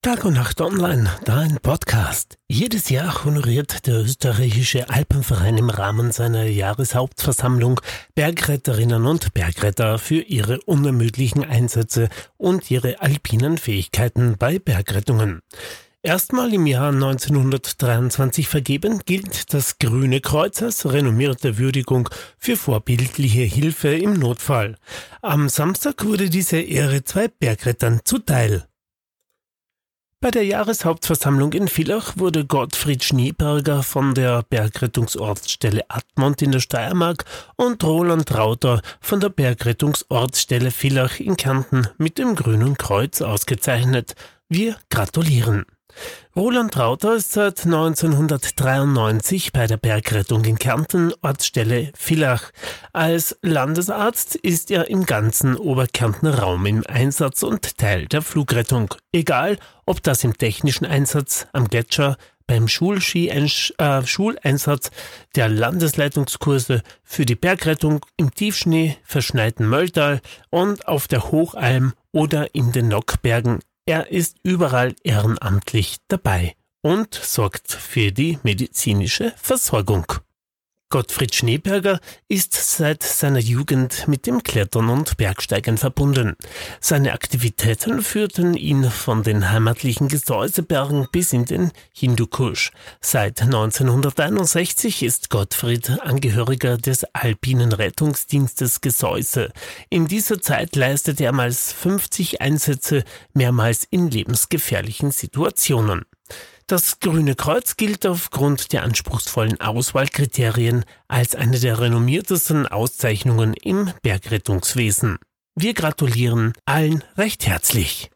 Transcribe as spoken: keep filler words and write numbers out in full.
Tag und Nacht online, dein Podcast. Jedes Jahr honoriert der österreichische Alpenverein im Rahmen seiner Jahreshauptversammlung Bergretterinnen und Bergretter für ihre unermüdlichen Einsätze und ihre alpinen Fähigkeiten bei Bergrettungen. Erstmal im Jahr neunzehnhundertdreiundzwanzig vergeben, gilt das Grüne Kreuz als renommierte Würdigung für vorbildliche Hilfe im Notfall. Am Samstag wurde diese Ehre zwei Bergrettern zuteil. Bei der Jahreshauptversammlung in Villach wurde Gottfried Schneeberger von der Bergrettungsortsstelle Admont in der Steiermark und Roland Rauter von der Bergrettungsortsstelle Villach in Kärnten mit dem Grünen Kreuz ausgezeichnet. Wir gratulieren. Roland Rauter ist seit neunzehnhundertdreiundneunzig bei der Bergrettung in Kärnten, Ortsstelle Villach. Als Landesarzt ist er im ganzen Oberkärntner Raum im Einsatz und Teil der Flugrettung. Egal, ob das im technischen Einsatz, am Gletscher, beim Schulski, äh, Schuleinsatz, der Landesleitungskurse für die Bergrettung, im Tiefschnee, verschneiten Mölltal und auf der Hochalm oder in den Nockbergen. Er ist überall ehrenamtlich dabei und sorgt für die medizinische Versorgung. Gottfried Schneeberger ist seit seiner Jugend mit dem Klettern und Bergsteigen verbunden. Seine Aktivitäten führten ihn von den heimatlichen Gesäusebergen bis in den Hindukusch. Seit neunzehnhunderteinundsechzig ist Gottfried Angehöriger des Alpinen Rettungsdienstes Gesäuse. In dieser Zeit leistete er meist fünfzig Einsätze, mehrmals in lebensgefährlichen Situationen. Das Grüne Kreuz gilt aufgrund der anspruchsvollen Auswahlkriterien als eine der renommiertesten Auszeichnungen im Bergrettungswesen. Wir gratulieren allen recht herzlich.